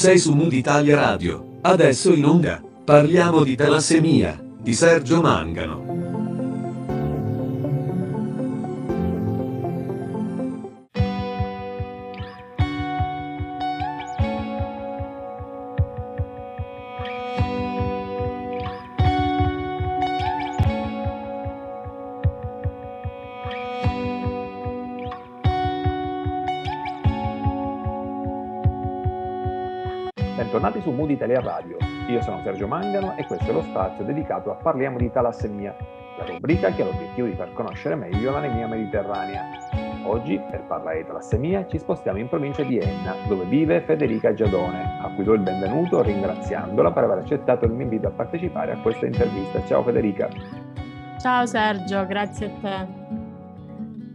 Sei su Mood Italia Radio, adesso in onda. Parliamo di talassemia, di Sergio Mangano. Bentornati su Mood Italia Radio, io sono Sergio Mangano e questo è lo spazio dedicato a Parliamo di talassemia, la rubrica che ha l'obiettivo di far conoscere meglio l'anemia mediterranea. Oggi, per parlare di talassemia, ci spostiamo in provincia di Enna, dove vive Federica Giadone, a cui do il benvenuto ringraziandola per aver accettato il mio invito a partecipare a questa intervista. Ciao Federica! Ciao Sergio, grazie a te.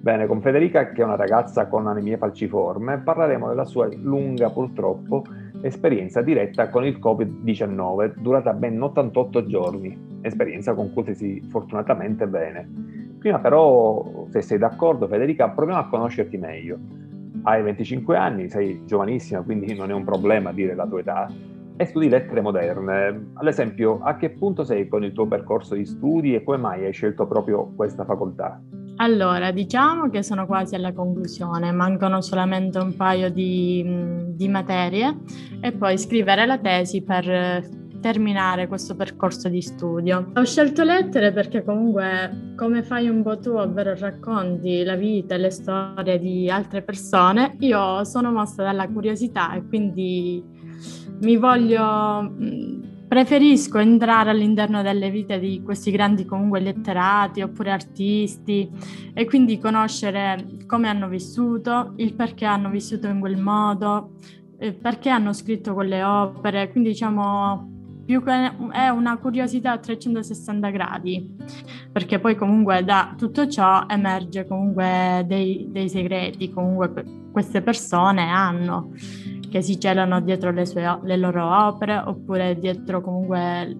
Bene, con Federica, che è una ragazza con anemia falciforme, parleremo della sua lunga, purtroppo, esperienza diretta con il Covid-19, durata ben 88 giorni, esperienza conclusasi fortunatamente bene. Prima però, se sei d'accordo Federica, proviamo a conoscerti meglio. Hai 25 anni, sei giovanissima, quindi non è un problema dire la tua età, e studi lettere moderne. Ad esempio, a che punto sei con il tuo percorso di studi e come mai hai scelto proprio questa facoltà? Allora, diciamo che sono quasi alla conclusione, mancano solamente un paio di materie e poi scrivere la tesi per terminare questo percorso di studio. Ho scelto lettere perché comunque, come fai un po' tu, ovvero racconti la vita e le storie di altre persone, io sono mossa dalla curiosità e quindi preferisco entrare all'interno delle vite di questi grandi comunque letterati oppure artisti e quindi conoscere come hanno vissuto, il perché hanno vissuto in quel modo, perché hanno scritto quelle opere, quindi diciamo più che è una curiosità a 360 gradi, perché poi comunque da tutto ciò emerge comunque dei segreti, comunque queste persone hanno, che si celano dietro le loro opere oppure dietro comunque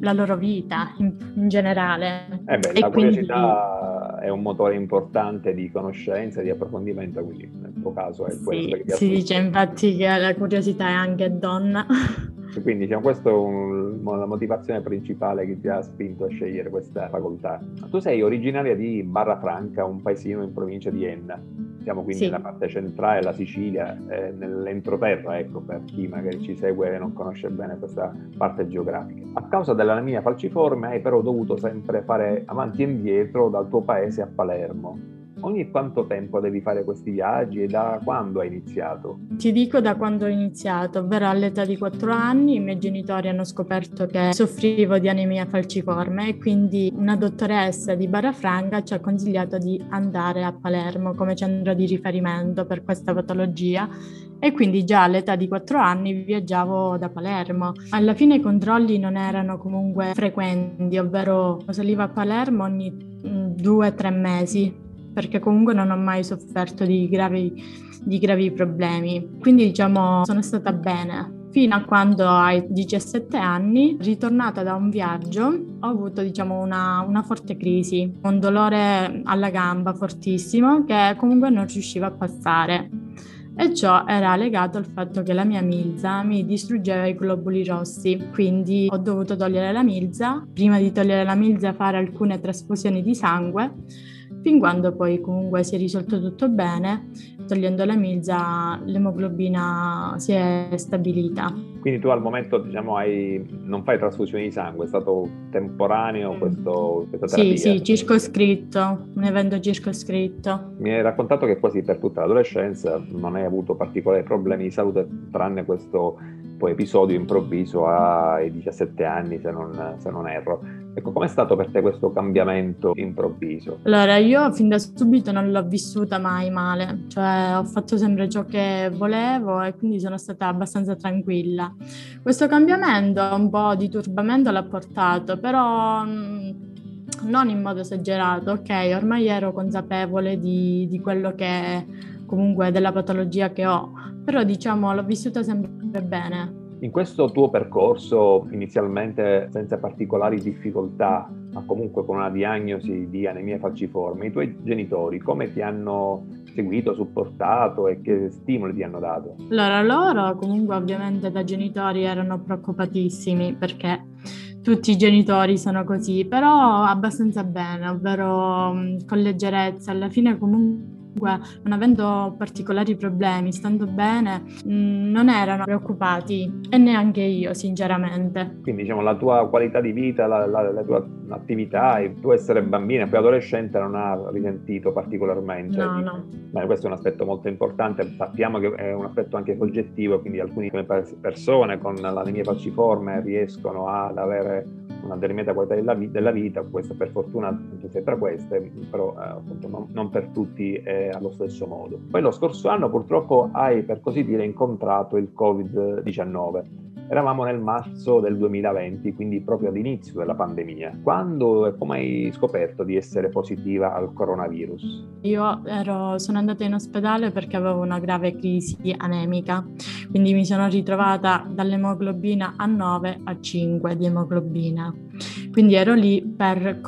la loro vita in generale. La curiosità quindi è un motore importante di conoscenza, di approfondimento, quindi nel tuo caso è quello che ti si dice infatti che la curiosità è anche donna. Quindi diciamo, questa è la motivazione principale che ti ha spinto a scegliere questa facoltà. Tu sei originaria di Barrafranca, un paesino in provincia di Enna. Siamo quindi nella parte centrale della Sicilia, nell'entroterra, ecco, per chi magari ci segue e non conosce bene questa parte geografica. A causa dell'anemia falciforme hai però dovuto sempre fare avanti e indietro dal tuo paese a Palermo. Ogni quanto tempo devi fare questi viaggi e da quando hai iniziato? Ti dico da quando ho iniziato, ovvero all'età di 4 anni i miei genitori hanno scoperto che soffrivo di anemia falciforme e quindi una dottoressa di Barrafranca ci ha consigliato di andare a Palermo come centro di riferimento per questa patologia e quindi già all'età di 4 anni viaggiavo da Palermo. Alla fine i controlli non erano comunque frequenti, ovvero salivo a Palermo ogni 2-3 mesi. Perché comunque non ho mai sofferto di gravi problemi. Quindi diciamo sono stata bene. Fino a quando ai 17 anni, ritornata da un viaggio, ho avuto diciamo una forte crisi, un dolore alla gamba fortissimo che comunque non riuscivo a passare. E ciò era legato al fatto che la mia milza mi distruggeva i globuli rossi, quindi ho dovuto togliere la milza, prima di togliere la milza fare alcune trasfusioni di sangue, fin quando poi comunque si è risolto tutto bene, togliendo la milza l'emoglobina si è stabilita. Quindi tu al momento diciamo non fai trasfusioni di sangue, è stato temporaneo questa terapia? Sì, circoscritto, un evento circoscritto. Mi hai raccontato che quasi per tutta l'adolescenza non hai avuto particolari problemi di salute, tranne questo poi episodio improvviso ai 17 anni, se non erro. Ecco, com'è stato per te questo cambiamento improvviso? Allora, io fin da subito non l'ho vissuta mai male, cioè ho fatto sempre ciò che volevo e quindi sono stata abbastanza tranquilla. Questo cambiamento, un po' di turbamento l'ha portato, però non in modo esagerato, ok? Ormai ero consapevole di quello che comunque della patologia che ho, però diciamo l'ho vissuta sempre bene. In questo tuo percorso, inizialmente senza particolari difficoltà, ma comunque con una diagnosi di anemia falciforme, i tuoi genitori come ti hanno seguito, supportato e che stimoli ti hanno dato? Allora, loro comunque ovviamente da genitori erano preoccupatissimi, perché tutti i genitori sono così, però abbastanza bene, ovvero con leggerezza. Alla fine comunque non avendo particolari problemi, stando bene, non erano preoccupati, e neanche io sinceramente. Quindi diciamo la tua qualità di vita, la tua attività, il tuo essere bambina e poi adolescente non ha risentito particolarmente? No. Beh, questo è un aspetto molto importante, sappiamo che è un aspetto anche soggettivo, quindi alcune persone con le mie falciforme riescono ad avere una determinata qualità della vita, questa per fortuna tu sei tra queste, però appunto non per tutti è allo stesso modo. Poi lo scorso anno purtroppo hai, per così dire, incontrato il Covid-19. Eravamo nel marzo del 2020, quindi proprio all'inizio della pandemia. Quando e come hai scoperto di essere positiva al coronavirus? Io sono andata in ospedale perché avevo una grave crisi anemica, quindi mi sono ritrovata dall'emoglobina a 9 a 5 di emoglobina. Quindi ero lì per,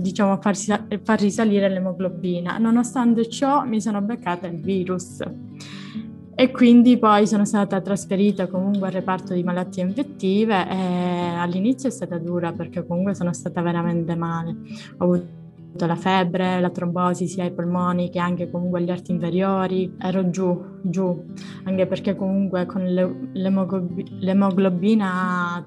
diciamo, far risalire l'emoglobina. Nonostante ciò mi sono beccata il virus. E quindi poi sono stata trasferita comunque al reparto di malattie infettive, e all'inizio è stata dura perché comunque sono stata veramente male. Ho avuto la febbre, la trombosi sia ai polmoni che anche comunque agli arti inferiori. Ero giù, anche perché comunque con l'emoglobina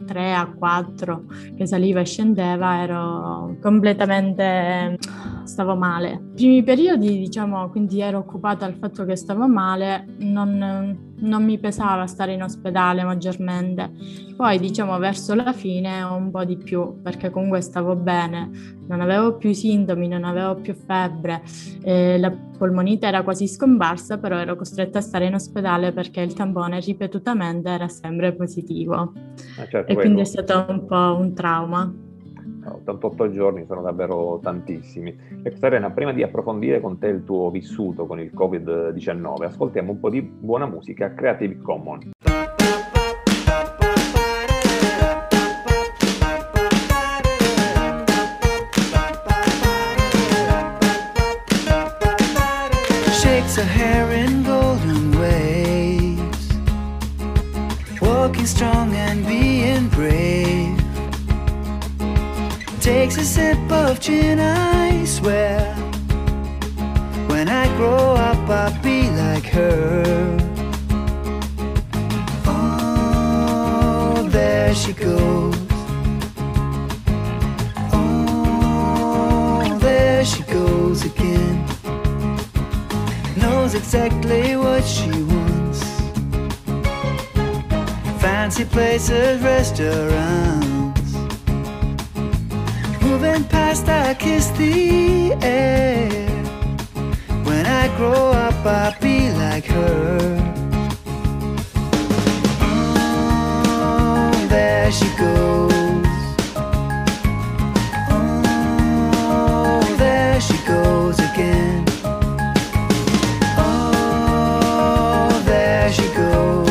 3 a 4 che saliva e scendeva ero completamente... stavo male. I primi periodi, diciamo, quindi ero occupata al fatto che stavo male, non mi pesava stare in ospedale maggiormente. Poi, diciamo, verso la fine un po' di più, perché comunque stavo bene, non avevo più sintomi, non avevo più febbre, la polmonite era quasi scomparsa, però ero costretta a stare in ospedale perché il tampone ripetutamente era sempre positivo. Certo, e quindi è stato un po' un trauma. 88 giorni sono davvero tantissimi. Ecco, Serena, prima di approfondire con te il tuo vissuto con il Covid-19, ascoltiamo un po' di buona musica Creative Commons. Shakes her hair in golden waves, walking strong and being brave. Takes a sip of gin, I swear, when I grow up I'll be like her. Oh, there she goes. Oh, there she goes again. Knows exactly what she wants. Fancy places, restaurants. Moving past, I kiss the air. When I grow up, I'll be like her. Oh, there she goes. Oh, there she goes again. Oh, there she goes.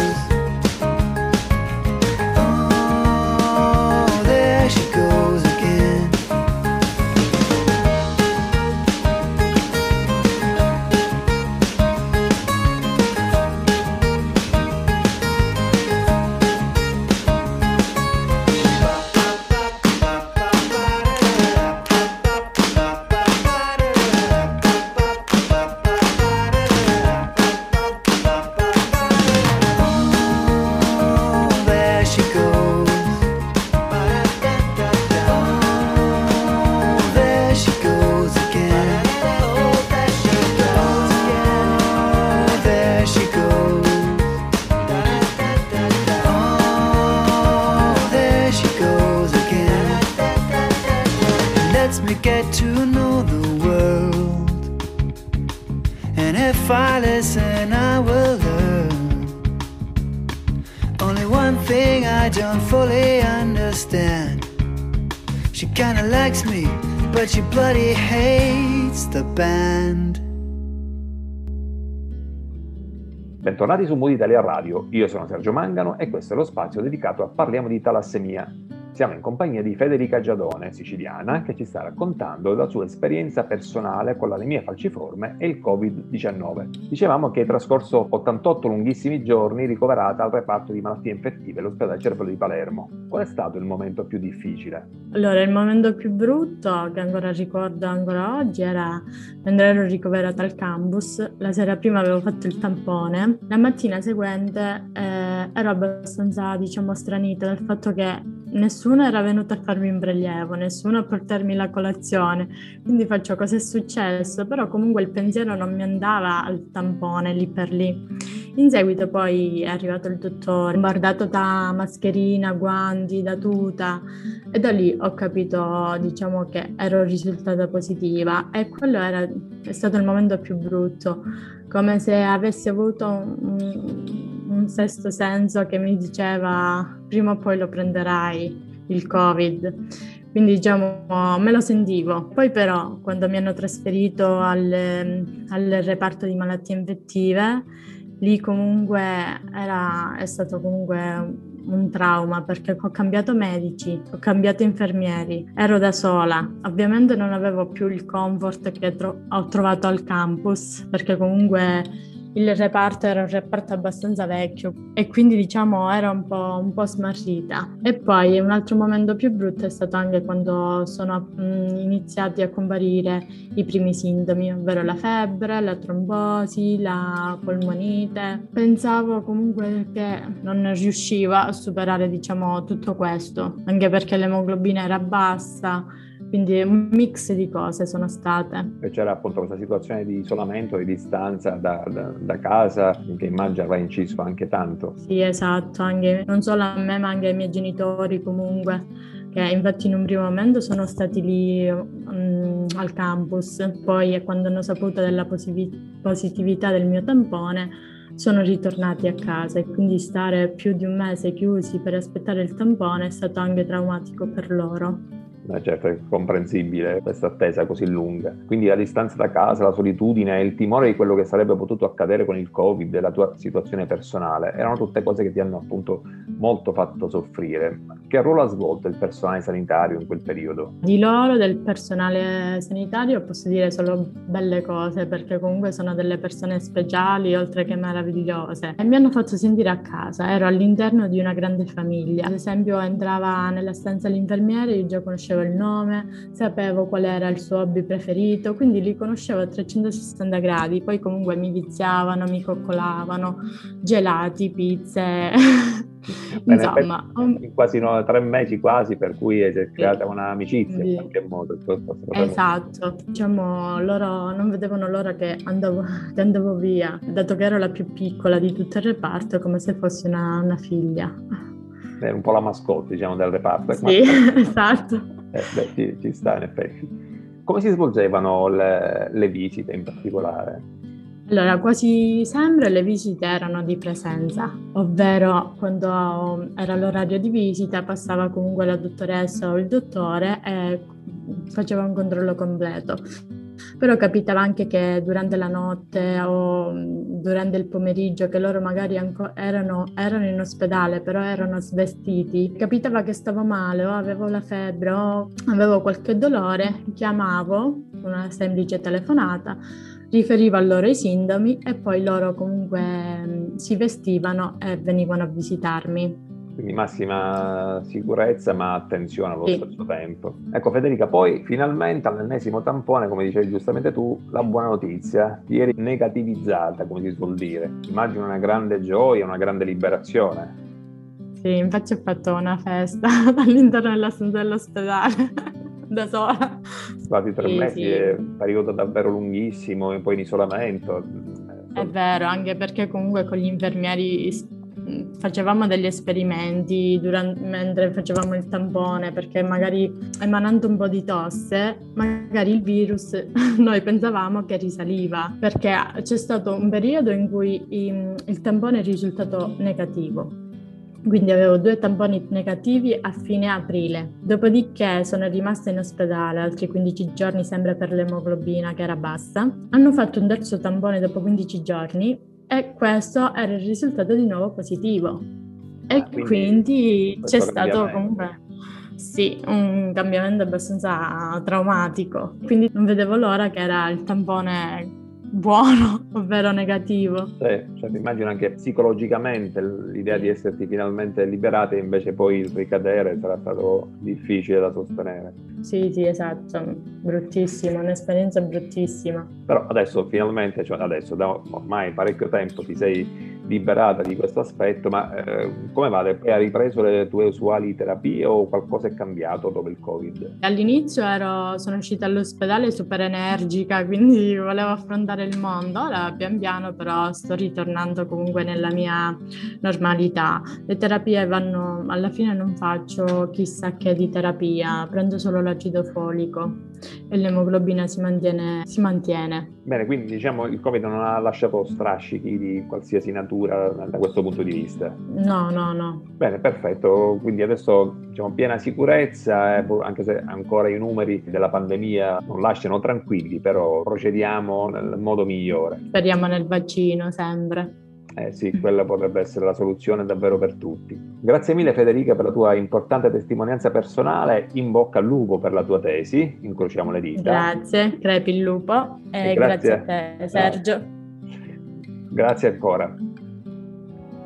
She bloody hates the band. Bentornati su Mood Italia Radio, io sono Sergio Mangano e questo è lo spazio dedicato a Parliamo di Talassemia, Siamo in compagnia di Federica Giadone, siciliana, che ci sta raccontando la sua esperienza personale con l'anemia falciforme e il Covid-19. Dicevamo che è trascorso 88 lunghissimi giorni ricoverata al reparto di malattie infettive all'ospedale Cervello di Palermo. Qual è stato il momento più difficile? Allora, il momento più brutto, che ancora ricordo ancora oggi, era quando ero ricoverata al campus. La sera prima avevo fatto il tampone. La mattina seguente ero abbastanza, stranita dal fatto che nessuno era venuto a farmi un prelievo, nessuno a portarmi la colazione, quindi faccio cosa è successo, però comunque il pensiero non mi andava al tampone lì per lì. In seguito poi è arrivato il dottore, bombardato da mascherina, guanti, da tuta, e da lì ho capito che ero risultata positiva, e quello è stato il momento più brutto, come se avessi avuto un sesto senso che mi diceva prima o poi lo prenderai il Covid, quindi me lo sentivo. Poi però quando mi hanno trasferito al reparto di malattie infettive, lì comunque è stato comunque un trauma, perché ho cambiato medici, ho cambiato infermieri, ero da sola. Ovviamente non avevo più il comfort che ho trovato al campus, perché comunque il reparto era un reparto abbastanza vecchio e quindi ero un po' smarrita. E poi un altro momento più brutto è stato anche quando sono iniziati a comparire i primi sintomi, ovvero la febbre, la trombosi, la polmonite. Pensavo comunque che non riuscivo a superare tutto questo, anche perché l'emoglobina era bassa. Quindi un mix di cose sono state. E c'era appunto questa situazione di isolamento, di distanza da casa, che immagino avrà inciso anche tanto. Sì, esatto, anche, non solo a me ma anche ai miei genitori comunque, che infatti in un primo momento sono stati lì al campus. Poi quando hanno saputo della positività del mio tampone, sono ritornati a casa, e quindi stare più di un mese chiusi per aspettare il tampone è stato anche traumatico per loro. Certo, è comprensibile questa attesa così lunga. Quindi la distanza da casa, la solitudine e il timore di quello che sarebbe potuto accadere con il Covid e la tua situazione personale erano tutte cose che ti hanno appunto molto fatto soffrire. Che ruolo ha svolto il personale sanitario in quel periodo? Di loro, del personale sanitario, posso dire solo belle cose, perché comunque sono delle persone speciali oltre che meravigliose, e mi hanno fatto sentire a casa. Ero all'interno di una grande famiglia. Ad esempio entrava nella stanza l'infermiere, io già conoscevo il nome, sapevo qual era il suo hobby preferito, quindi li conoscevo a 360 gradi. Poi comunque mi viziavano, mi coccolavano, gelati, pizze. Bene, insomma, quasi 3 mesi, per cui è creata un'amicizia in qualche modo. Esatto, loro non vedevano l'ora che andavo via, dato che ero la più piccola di tutto il reparto, come se fossi una figlia. Era un po' la mascotte, del reparto. Sì, esatto. Ci sta, in effetti. Come si svolgevano le visite in particolare? Allora, quasi sempre le visite erano di presenza, ovvero quando era l'orario di visita passava comunque la dottoressa o il dottore e faceva un controllo completo. Però capitava anche che durante la notte o durante il pomeriggio, che loro magari erano in ospedale però erano svestiti, capitava che stavo male o avevo la febbre o avevo qualche dolore, chiamavo, una semplice telefonata, riferivo a loro i sintomi e poi loro comunque si vestivano e venivano a visitarmi. Quindi massima sicurezza ma attenzione allo stesso tempo. Ecco Federica, poi finalmente all'ennesimo tampone, come dicevi giustamente tu, la buona notizia, ti eri negativizzata, come si suol dire. Immagino una grande gioia, una grande liberazione. Sì, infatti ho fatto una festa all'interno dell'ospedale, da sola. Quasi 3 mesi, è un periodo davvero lunghissimo, e poi in isolamento. È vero, anche perché comunque con gli infermieri facevamo degli esperimenti mentre facevamo il tampone, perché magari emanando un po' di tosse, magari il virus noi pensavamo che risaliva, perché c'è stato un periodo in cui il tampone è risultato negativo. Quindi avevo 2 tamponi negativi a fine aprile, dopodiché sono rimasta in ospedale altri 15 giorni sempre per l'emoglobina che era bassa, hanno fatto un terzo tampone dopo 15 giorni e questo era il risultato di nuovo positivo. E quindi c'è stato comunque Sì, un cambiamento abbastanza traumatico, quindi non vedevo l'ora che era il tampone buono, ovvero negativo. Sì, cioè, immagino anche psicologicamente l'idea di esserti finalmente liberata, invece poi il ricadere sarà stato difficile da sostenere. Sì, esatto, bruttissimo, un'esperienza bruttissima. Però adesso finalmente, cioè adesso da ormai parecchio tempo ti sei liberata di questo aspetto, ma come va? Hai ripreso le tue usuali terapie o qualcosa è cambiato dopo il Covid? All'inizio sono uscita all'ospedale super energica, quindi volevo affrontare il mondo. Ora pian piano però sto ritornando comunque nella mia normalità. Le terapie vanno, alla fine non faccio chissà che di terapia, prendo solo l'acido folico e l'emoglobina si mantiene. Bene, quindi diciamo il Covid non ha lasciato strascichi di qualsiasi natura da questo punto di vista? No. Bene, perfetto, quindi adesso diciamo piena sicurezza, anche se ancora i numeri della pandemia non lasciano tranquilli, però procediamo nel modo migliore. Speriamo nel vaccino sempre. Sì, quella potrebbe essere la soluzione davvero per tutti. Grazie mille Federica per la tua importante testimonianza personale, in bocca al lupo per la tua tesi, incrociamo le dita. Grazie, crepi il lupo e grazie a te Sergio. Grazie ancora.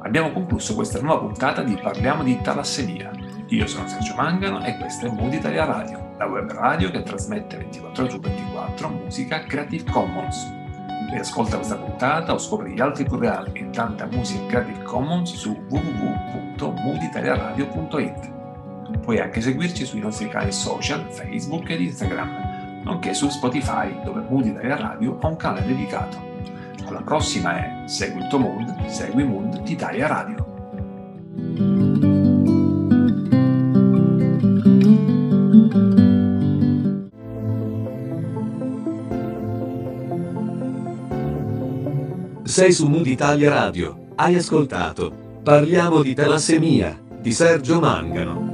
Abbiamo concluso questa nuova puntata di Parliamo di Talassemia. Io sono Sergio Mangano e questa è Mood Italia Radio, la web radio che trasmette 24 ore su 24 musica Creative Commons. Riascolta questa puntata o scopri gli altri programmi e tanta musica Creative Commons su www.mooditaliaradio.it. Puoi anche seguirci sui nostri canali social, Facebook ed Instagram, nonché su Spotify, dove Mood Italia Radio ha un canale dedicato. Alla prossima è Segui il tuo Mood, segui Mood Italia Radio. Sei su Mood Italia Radio, hai ascoltato Parliamo di Talassemia, di Sergio Mangano.